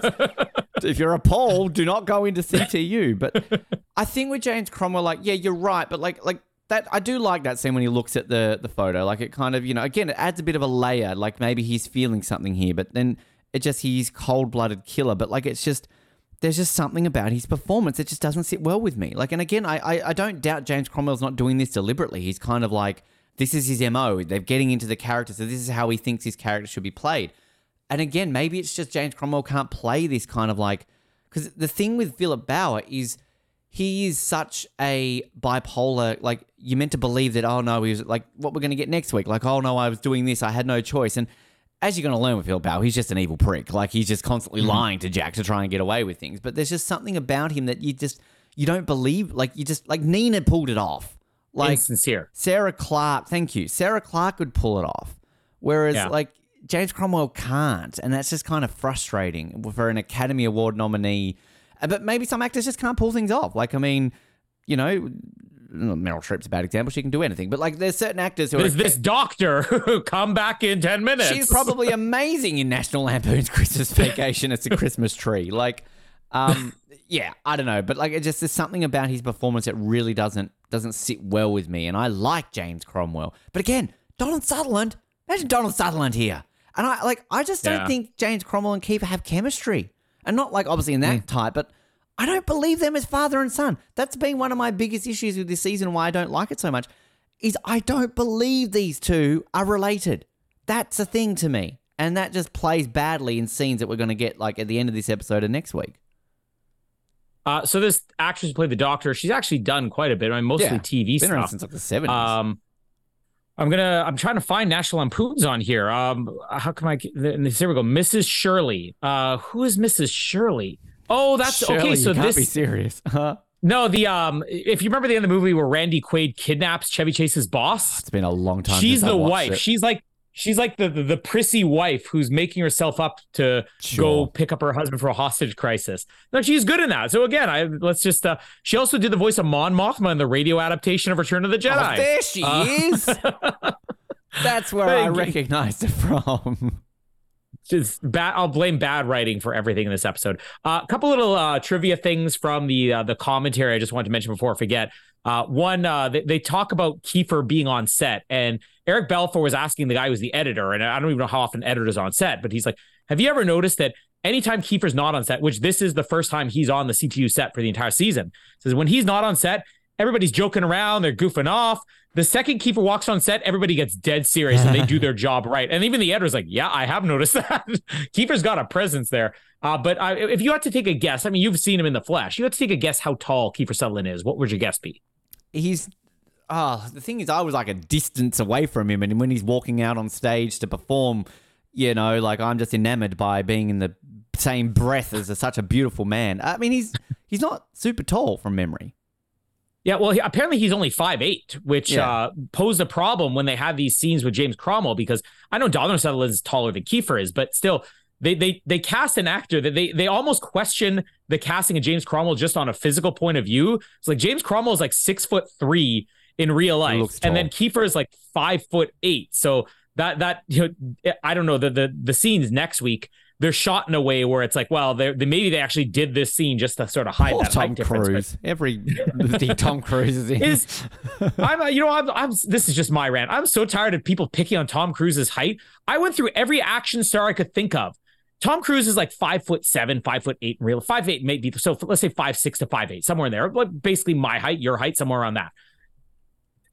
If you're a Paul, do not go into CTU. But I think with James Cromwell, like, yeah, you're right. But like that, I do like that scene when he looks at the photo. Like, it kind of, you know, again, it adds a bit of a layer. Like, maybe he's feeling something here, but then it just, he's cold-blooded killer. But like, it's just, there's just something about his performance that just doesn't sit well with me. Like, and again, I don't doubt James Cromwell's not doing this deliberately. He's kind of like, this is his MO. They're getting into the character, so this is how he thinks his character should be played. And again, maybe it's just James Cromwell can't play this kind of like... Because the thing with Philip Bauer is he is such a bipolar... Like, you're meant to believe that, oh, no, he was... Like, what we're going to get next week. Like, oh, no, I was doing this. I had no choice. And... As you're going to learn with Philip Bauer, he's just an evil prick. Like, he's just constantly lying to Jack to try and get away with things. But there's just something about him that you don't believe. Like, Nina pulled it off. Like insincere. Sarah Clark, thank you. Sarah Clark could pull it off, whereas like James Cromwell can't, and that's just kind of frustrating for an Academy Award nominee. But maybe some actors just can't pull things off. Like, I mean, you know, Meryl Streep's a bad example. She can do anything. But, like, there's certain actors who are... There's this doctor who come back in 10 minutes. She's probably amazing in National Lampoon's Christmas Vacation. It's a Christmas tree. Like, yeah, I don't know. But, like, it just, there's something about his performance that really doesn't sit well with me. And I like James Cromwell. But, again, Donald Sutherland. Imagine Donald Sutherland here. And, I just don't think James Cromwell and Kiefer have chemistry. And not, like, obviously in that type, but I don't believe them as father and son. That's been one of my biggest issues with this season, why I don't like it so much, is I don't believe these two are related. That's a thing to me. And that just plays badly in scenes that we're going to get, like, at the end of this episode and next week. So this actress who played the doctor, she's actually done quite a bit. I mean, mostly TV stuff. Been around since, like, the 70s. I'm trying to find National Lampoon's on here. How come I? Here we go. Mrs. Shirley. Who is Mrs. Shirley? Oh, that's Shirley, okay. So you can't be serious. Huh? No, if you remember the end of the movie where Randy Quaid kidnaps Chevy Chase's boss, it's been a long time. She's the wife. She's like the prissy wife who's making herself up to go pick up her husband for a hostage crisis. No, she's good in that. So again, she also did the voice of Mon Mothma in the radio adaptation of Return of the Jedi. Oh, there she is. That's where I recognized it from. Just bad. I'll blame bad writing for everything in this episode. A couple little trivia things from the commentary I just wanted to mention before I forget. One, they talk about Kiefer being on set, and Eric Balfour was asking the guy who's the editor, and I don't even know how often editors on set, but he's like, have you ever noticed that anytime Kiefer's not on set, which this is the first time he's on the CTU set for the entire season, says when he's not on set, everybody's joking around, they're goofing off. The second Kiefer walks on set, everybody gets dead serious and they do their job right. And even the editor's like, yeah, I have noticed that. Kiefer's got a presence there. But if you had to take a guess, I mean, you've seen him in the flesh. You had to take a guess how tall Kiefer Sutherland is. What would your guess be? The thing is, I was like a distance away from him. And when he's walking out on stage to perform, you know, like I'm just enamored by being in the same breath as such a beautiful man. I mean, he's not super tall from memory. Yeah, well, apparently he's only 5'8", which posed a problem when they had these scenes with James Cromwell, because I know Donald Sutherland is taller than Kiefer is, but still, they cast an actor that they almost question the casting of James Cromwell just on a physical point of view. It's like James Cromwell is like 6'3" in real life, and then Kiefer is like 5'8". So that you know, I don't know, the scenes next week, they're shot in a way where it's like, well, maybe they actually did this scene just to sort of hide that height difference. Cruise. Every thing Tom Cruise is in. This is just my rant. I'm so tired of people picking on Tom Cruise's height. I went through every action star I could think of. Tom Cruise is like 5'7", 5'8" in real life. 5'8" maybe, so let's say 5'6" to 5'8", somewhere in there. Like basically my height, your height, somewhere around that.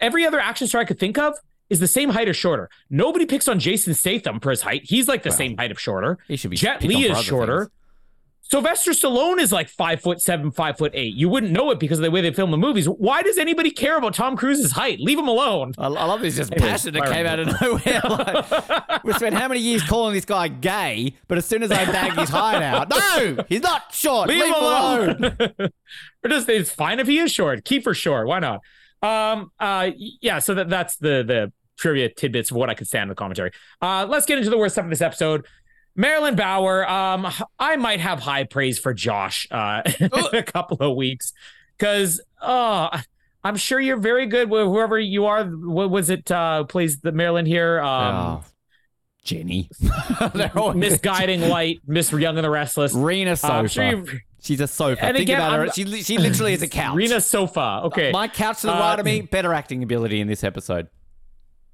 Every other action star I could think of is the same height or shorter. Nobody picks on Jason Statham for his height. He's like the same height or shorter. He should be. Jet Li is shorter. Things. Sylvester Stallone is like 5'7", 5'8". You wouldn't know it because of the way they film the movies. Why does anybody care about Tom Cruise's height? Leave him alone. I love this just passion that came out of nowhere. Like, we spent how many years calling this guy gay, but as soon as I bag his height out, no, he's not short. Leave him alone. It's fine if he is short. Keep her short. Why not? So that's the trivia tidbits of what I could stand in the commentary. Let's get into the worst stuff of this episode. Marilyn Bauer. I might have high praise for Josh in a couple of weeks, because I'm sure you're very good with whoever you are. What was it plays the Marilyn here? Jenny. Misguiding Light, Miss Young and the Restless, Rena Sofer. She's a sofa. And think again, about her. She literally is a couch. Rena Sofer. Okay. My couch to the right of me, better acting ability in this episode.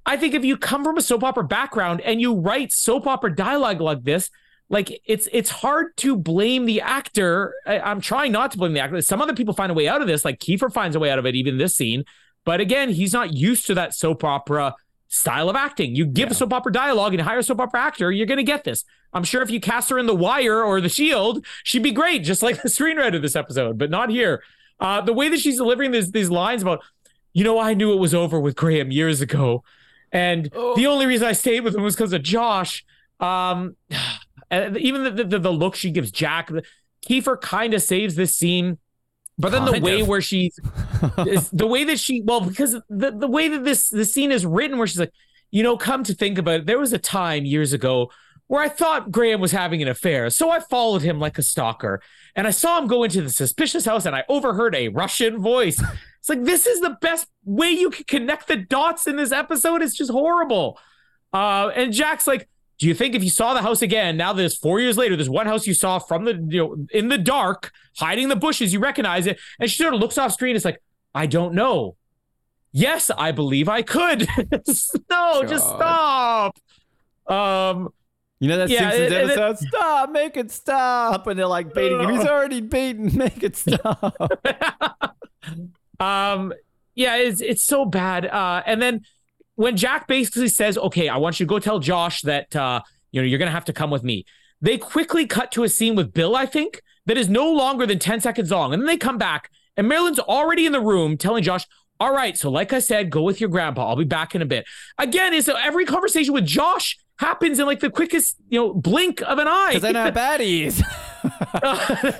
I think if you come from a soap opera background and you write soap opera dialogue like this, like it's hard to blame the actor. I'm trying not to blame the actor. Some other people find a way out of this, like Kiefer finds a way out of it, even this scene. But again, he's not used to that soap opera style of acting. You give soap opera dialogue and hire a soap opera actor, you're going to get this. I'm sure if you cast her in The Wire or The Shield, she'd be great, just like the screenwriter this episode, but not here. The way that she's delivering these lines about, you know, I knew it was over with Graham years ago, and the only reason I stayed with him was because of Josh. Even the look she gives Jack, Kiefer kind of saves this scene But then the way where she's the way that she, well, because the way that this scene is written where she's like, you know, come to think about it, there was a time years ago where I thought Graham was having an affair. So I followed him like a stalker and I saw him go into the suspicious house and I overheard a Russian voice. It's like, this is the best way you can connect the dots in this episode. It's just horrible. And Jack's like, do you think if you saw the house again, now this 4 years later, there's one house you saw from the, you know, in the dark, hiding in the bushes, you recognize it? And she sort of looks off screen. It's like, I don't know. Yes, I believe I could. Just stop. You know that Simpsons episode? Stop, make it stop. And they're like baiting him. He's already beaten. Make it stop. Yeah, it's so bad. And then when Jack basically says, okay, I want you to go tell Josh that, you know, you're going to have to come with me. They quickly cut to a scene with Bill, I think, that is no longer than 10 seconds long. And then they come back and Marilyn's already in the room telling Josh, all right, so like I said, go with your grandpa. I'll be back in a bit. Again, so every conversation with Josh happens in like the quickest, you know, blink of an eye. Because they're not baddies.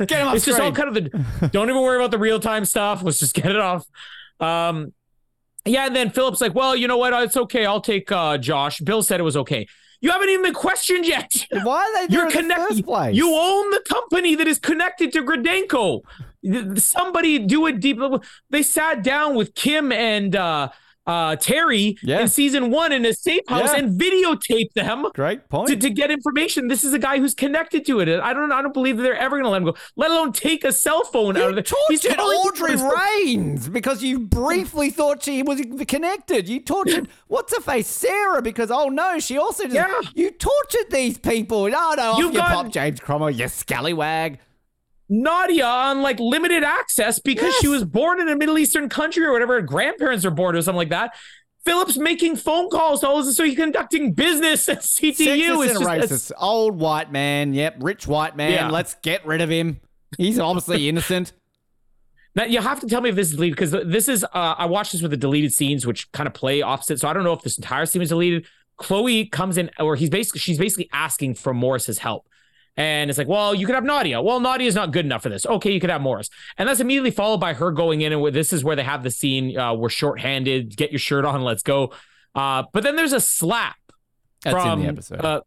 Get him off It's screen. Just all kind of the, don't even worry about the real time stuff. Let's just get it off. Yeah, and then Philip's like, well, you know what? It's okay. I'll take Josh. Bill said it was okay. You haven't even been questioned yet. Why are they doing it in the first place? You own the company that is connected to Gredenko. Somebody do a deep level. They sat down with Kim and Terry in season one in a safe house and videotaped them. Great point. To get information. This is a guy who's connected to it. I don't believe that they're ever going to let him go, let alone take a cell phone out of it. You tortured Audrey Raines because you briefly thought she was connected. You tortured, what's her face, Sarah, because, oh no, she also just, you tortured these people. Oh no, you pop James Cromwell, you scallywag. Nadia on like limited access because she was born in a Middle Eastern country or whatever. Her grandparents are born or something like that. Philip's making phone calls. So he's conducting business at CTU. It's just racist. Old white man. Yep. Rich white man. Yeah. Let's get rid of him. He's obviously innocent. Now you have to tell me if this is deleted because this is, I watched this with the deleted scenes, which kind of play opposite. So I don't know if this entire scene is deleted. Chloe comes in or she's basically asking for Morris's help. And it's like, well, you could have Nadia. Well, Nadia's not good enough for this. Okay, you could have Morris. And that's immediately followed by her going in. And this is where they have the scene, we're shorthanded, get your shirt on, let's go. But then there's a slap. That's from, in the episode.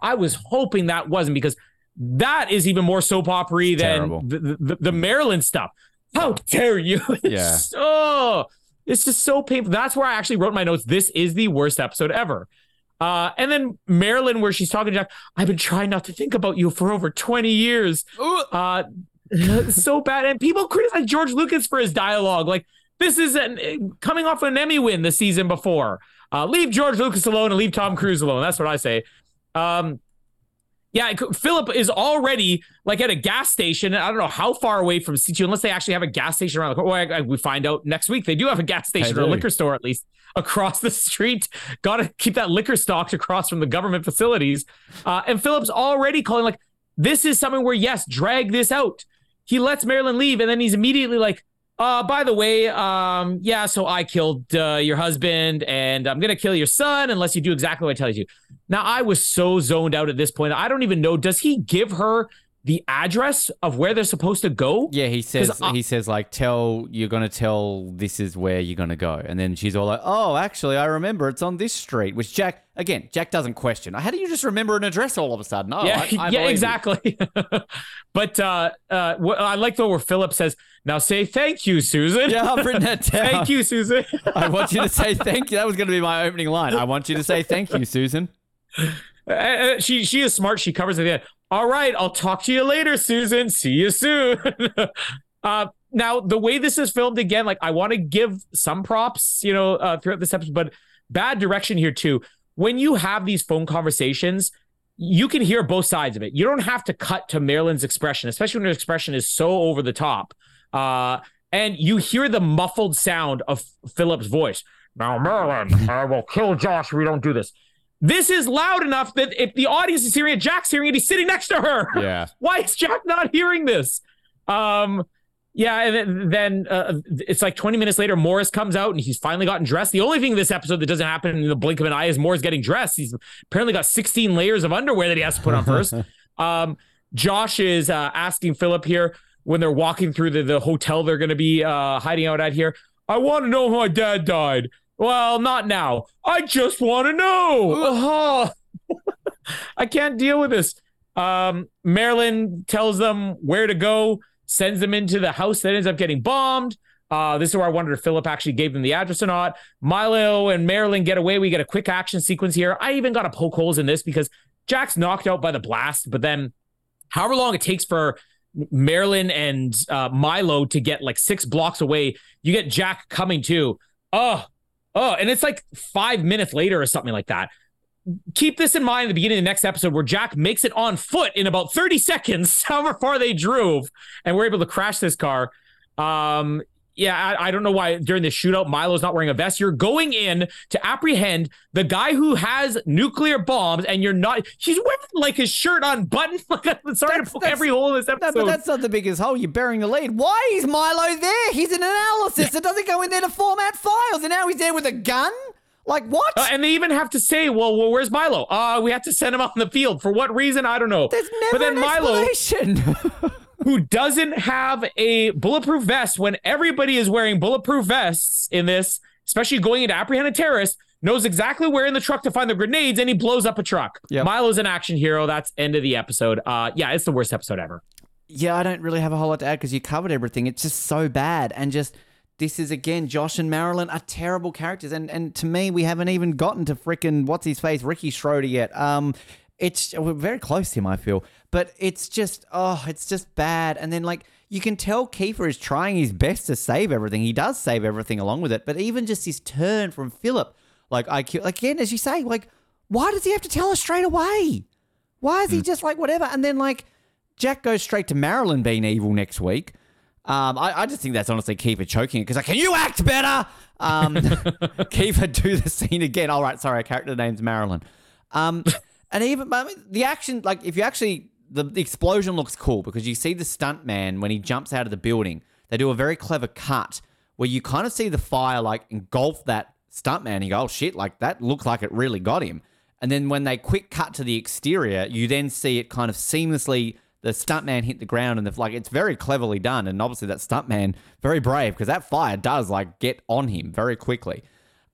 I was hoping that wasn't because that is even more soap opery than the Maryland stuff. How dare you? It's just so painful. That's where I actually wrote my notes. This is the worst episode ever. And then Marilyn, where she's talking to Jack, I've been trying not to think about you for over 20 years. So bad. And people criticize George Lucas for his dialogue. Like, this is coming off an Emmy win the season before. Leave George Lucas alone and leave Tom Cruise alone. That's what I say. Philip is already like at a gas station. I don't know how far away from CTU, unless they actually have a gas station around the corner. Well, we find out next week they do have a gas station or a liquor store at least across the street. Got to keep that liquor stocked across from the government facilities. And Philip's already calling like, this is something where, yes, drag this out. He lets Marilyn leave and then he's immediately like, by the way, so I killed your husband and I'm going to kill your son unless you do exactly what I tell you. Now, I was so zoned out at this point. I don't even know. Does he give her the address of where they're supposed to go? Yeah, he says, like, you're going to tell this is where you're going to go. And then she's all like, oh, actually, I remember it's on this street, which Jack doesn't question. How do you just remember an address all of a sudden? Oh, yeah, exactly. But I like the where Philip says, now say thank you, Susan. Yeah, I've written that down. Thank you, Susan. I want you to say thank you. That was going to be my opening line. I want you to say thank you, Susan. She is smart. She covers it again. All right, I'll talk to you later, Susan. See you soon. Now, the way this is filmed again, like I want to give some props, you know, throughout this episode, but bad direction here too. When you have these phone conversations, you can hear both sides of it. You don't have to cut to Marilyn's expression, especially when her expression is so over the top. And you hear the muffled sound of Philip's voice. Now, Marilyn, I will kill Josh if we don't do this. This is loud enough that if the audience is hearing it, Jack's hearing it, he's sitting next to her. Yeah. Why is Jack not hearing this? And then it's like 20 minutes later, Morris comes out and he's finally gotten dressed. The only thing in this episode that doesn't happen in the blink of an eye is Morris getting dressed. He's apparently got 16 layers of underwear that he has to put on first. Josh is asking Philip here, when they're walking through the hotel they're going to be hiding out at here. I want to know how my dad died. Well, not now. I just want to know. I can't deal with this. Marilyn tells them where to go, sends them into the house that ends up getting bombed. This is where I wondered if Philip actually gave them the address or not. Milo and Marilyn get away. We get a quick action sequence here. I even got to poke holes in this because Jack's knocked out by the blast, but then however long it takes for Marilyn and Milo to get like 6 blocks away, you get Jack coming to. And it's like 5 minutes later or something like that. Keep this in mind at the beginning of the next episode where Jack makes it on foot in about 30 seconds, however far they drove, and we're able to crash this car. I don't know why during this shootout, Milo's not wearing a vest. You're going in to apprehend the guy who has nuclear bombs, and you're not... He's wearing, like, his shirt unbuttoned. Sorry to poke every hole in this episode. No, but that's not the biggest hole. You're burying the lead. Why is Milo there? He's an analysis. It doesn't go in there to format files, and now he's there with a gun? Like, what? And they even have to say, well, where's Milo? We have to send him out in the field. For what reason? I don't know. There's never an explanation. Who doesn't have a bulletproof vest when everybody is wearing bulletproof vests in this, especially going into apprehended terrorists, knows exactly where in the truck to find the grenades, and he blows up a truck. Yep. Milo's an action hero. That's end of the episode. It's the worst episode ever. Yeah, I don't really have a whole lot to add because you covered everything. It's just so bad. And just, this is, again, Josh and Marilyn are terrible characters. And to me, we haven't even gotten to frickin' what's-his-face, Ricky Schroeder yet. We're very close to him, I feel. But it's just bad. And then, like, you can tell Kiefer is trying his best to save everything. He does save everything along with it. But even just his turn from Philip, again, as you say, like, why does he have to tell us straight away? Why is he just like, whatever? And then, like, Jack goes straight to Marilyn being evil next week. I just think that's honestly Kiefer choking it because, like, can you act better? Kiefer, do the scene again. All right, sorry, our character name's Marilyn. And even the action, like, if you actually, the explosion looks cool because you see the stunt man when he jumps out of the building. They do a very clever cut where you kind of see the fire, like, engulf that stunt man. You go, oh, shit, like, that looks like it really got him. And then when they quick cut to the exterior, you then see it kind of seamlessly, the stunt man hit the ground and it's very cleverly done. And obviously that stunt man, very brave because that fire does, like, get on him very quickly.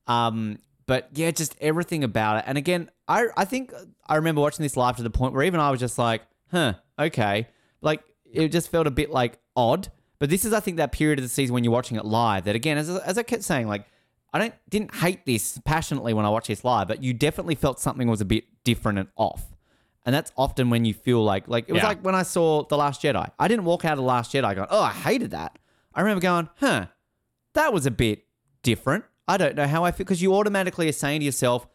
But yeah, just everything about it. And again, I think I remember watching this live to the point where even I was just like, huh, okay. Like, it just felt a bit like odd. But this is, I think, that period of the season when you're watching it live that, again, as I kept saying, like, I didn't hate this passionately when I watched this live, but you definitely felt something was a bit different and off. And that's often when you feel like it was like when I saw The Last Jedi. I didn't walk out of The Last Jedi going, oh, I hated that. I remember going, huh, that was a bit different. I don't know how I feel, because you automatically are saying to yourself,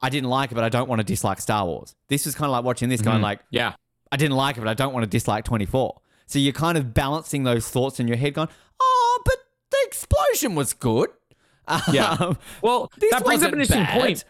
I didn't like it, but I don't want to dislike Star Wars. This is kind of like watching this going like, yeah, I didn't like it, but I don't want to dislike 24. So you're kind of balancing those thoughts in your head going, oh, but the explosion was good. Yeah. Well, that brings up an interesting point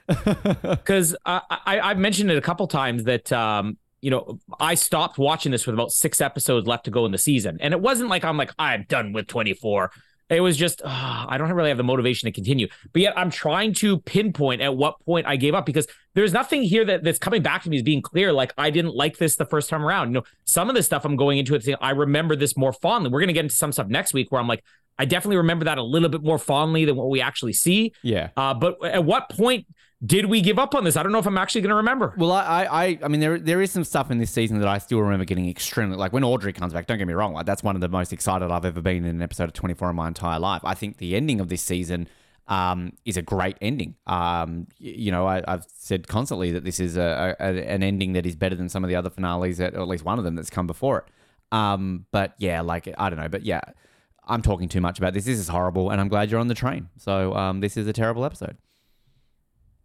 because I've mentioned it a couple times that, I stopped watching this with about 6 episodes left to go in the season. And it wasn't like I'm done with 24. It was just, I don't really have the motivation to continue. But yet I'm trying to pinpoint at what point I gave up because there's nothing here that's coming back to me as being clear. Like, I didn't like this the first time around. You know, some of this stuff I'm going into it saying, I remember this more fondly. We're going to get into some stuff next week where I'm like, I definitely remember that a little bit more fondly than what we actually see. Yeah. But at what point did we give up on this? I don't know if I'm actually going to remember. Well, I mean, there is some stuff in this season that I still remember getting extremely, like when Audrey comes back, don't get me wrong, like that's one of the most excited I've ever been in an episode of 24 in my entire life. I think the ending of this season is a great ending. I've said constantly that this is an ending that is better than some of the other finales, or at least one of them that's come before it. I don't know, but yeah, I'm talking too much about this. This is horrible, and I'm glad you're on the train. So this is a terrible episode.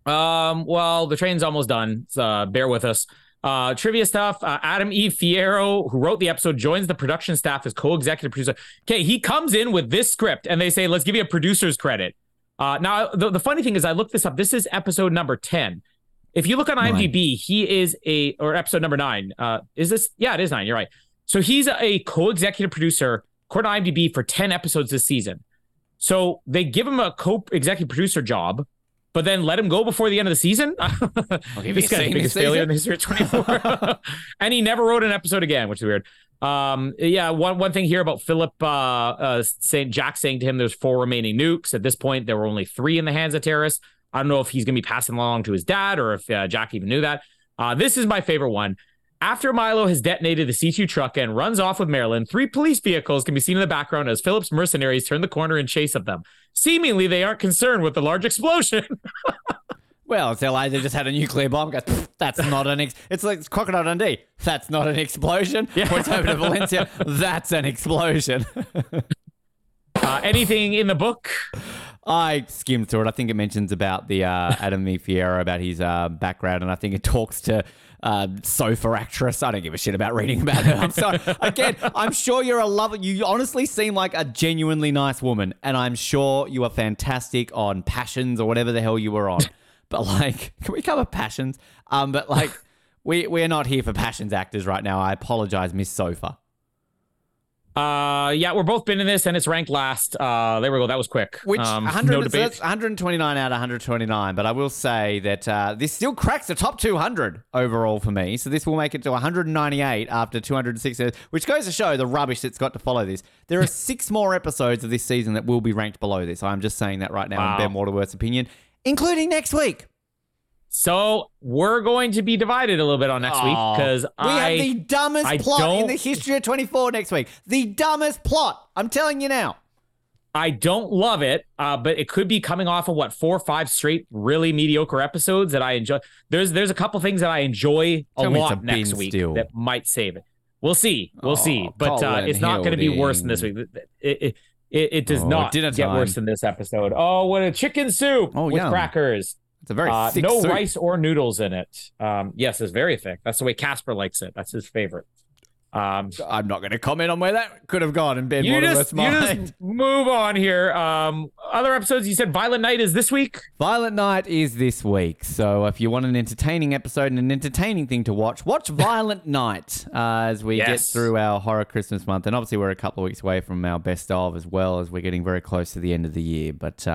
Well, the train's almost done. So, bear with us. Trivia stuff. Adam E. Fierro, who wrote the episode, joins the production staff as co-executive producer. Okay. He comes in with this script and they say, let's give you a producer's credit. Now the funny thing is I looked this up. This is episode number 10. If you look on IMDb, or episode number 9, is this? Yeah, it is 9. You're right. So he's a co-executive producer according to IMDb for 10 episodes this season. So they give him a co-executive producer job, but then let him go before the end of the season? This guy's the biggest failure in the history of 24. And he never wrote an episode again, which is weird. Yeah, one thing here about Philip saying, Jack saying to him there's 4 remaining nukes. At this point, there were only 3 in the hands of terrorists. I don't know if he's going to be passing along to his dad or if Jack even knew that. This is my favorite one. After Milo has detonated the C2 truck and runs off with Marilyn, 3 police vehicles can be seen in the background as Philip's mercenaries turn the corner in chase of them. Seemingly, they aren't concerned with the large explosion. Well, it's LA. They just had a nuclear bomb. Goes, that's not an... It's like Crocodile Dundee. That's not an explosion. Yeah. Points over to Valencia. That's an explosion. Anything in the book? I skimmed through it. I think it mentions about the Adam E. Fierro, about his background, and I think it talks to Sofer actress. I don't give a shit about reading about her. I'm sorry. Again, I'm sure you're a lover. You honestly seem like a genuinely nice woman, and I'm sure you are fantastic on Passions or whatever the hell you were on. But, like, can we cover Passions? But, like, we're not here for Passions actors right now. I apologize, Miss Sofer. Yeah, we're both been in this, and it's ranked last. There we go. That was quick. Which, 100, no debate. So that's 129 out of 129. But I will say that this still cracks the top 200 overall for me. So this will make it to 198 after 260, which goes to show the rubbish that's got to follow this. There are 6 more episodes of this season that will be ranked below this. I'm just saying that right now, wow, in Ben Waterworth's opinion, including next week. So we're going to be divided a little bit on next week, because we have the dumbest plot in the history of 24 next week. The dumbest plot. I'm telling you now. I don't love it, but it could be coming off of, what, 4 or 5 straight really mediocre episodes that I enjoy. There's a couple things that I enjoy a lot next week that might save it. We'll see. We'll see. But it's not going to be worse than this week. It does not get worse than this episode. Oh, what a chicken soup with crackers. It's a very thick soup. Rice or noodles in it. Yes, it's very thick. That's the way Casper likes it. That's his favorite. I'm not going to comment on where that could have gone and been one of us. Just move on here. Other episodes, you said Violent Night is this week? Violent Night is this week. So if you want an entertaining episode and an entertaining thing to watch, watch Violent Night as we get through our horror Christmas month. And obviously we're a couple of weeks away from our best of, as well as we're getting very close to the end of the year. But...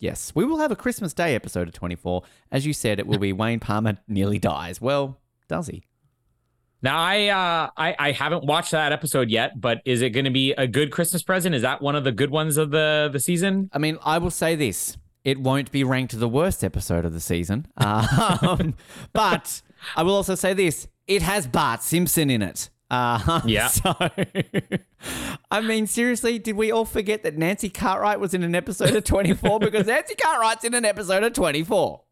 yes, we will have a Christmas Day episode of 24. As you said, it will be Wayne Palmer nearly dies. Well, does he? Now, I haven't watched that episode yet, but is it going to be a good Christmas present? Is that one of the good ones of the season? I mean, I will say this. It won't be ranked the worst episode of the season. But I will also say this. It has Bart Simpson in it. Yeah. So, I mean, seriously, did we all forget that Nancy Cartwright was in an episode of 24? Because Nancy Cartwright's in an episode of 24.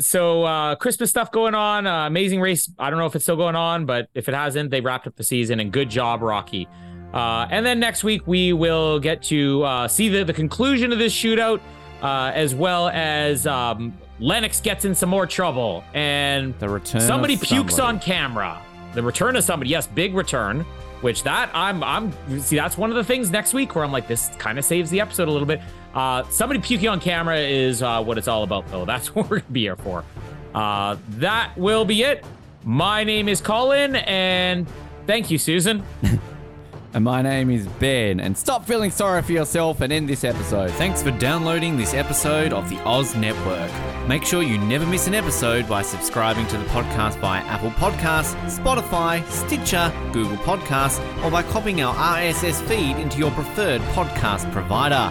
So Christmas stuff going on. Amazing Race. I don't know if it's still going on, but if it hasn't, they wrapped up the season. And good job, Rocky. And then next week, we will get to see the conclusion of this shootout, as well as Lennox gets in some more trouble. And the return somebody pukes on camera. The return of somebody, yes, big return, which that I'm see, that's one of the things next week where I'm like, this kind of saves the episode a little bit. Somebody puking on camera is what it's all about, though. That's what we're gonna be here for. That will be it. My name is Colin, and thank you, Susan. And my name is Ben, and stop feeling sorry for yourself and end this episode. Thanks for downloading this episode of the Oz Network. Make sure you never miss an episode by subscribing to the podcast via Apple Podcasts, Spotify, Stitcher, Google Podcasts, or by copying our RSS feed into your preferred podcast provider.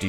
Do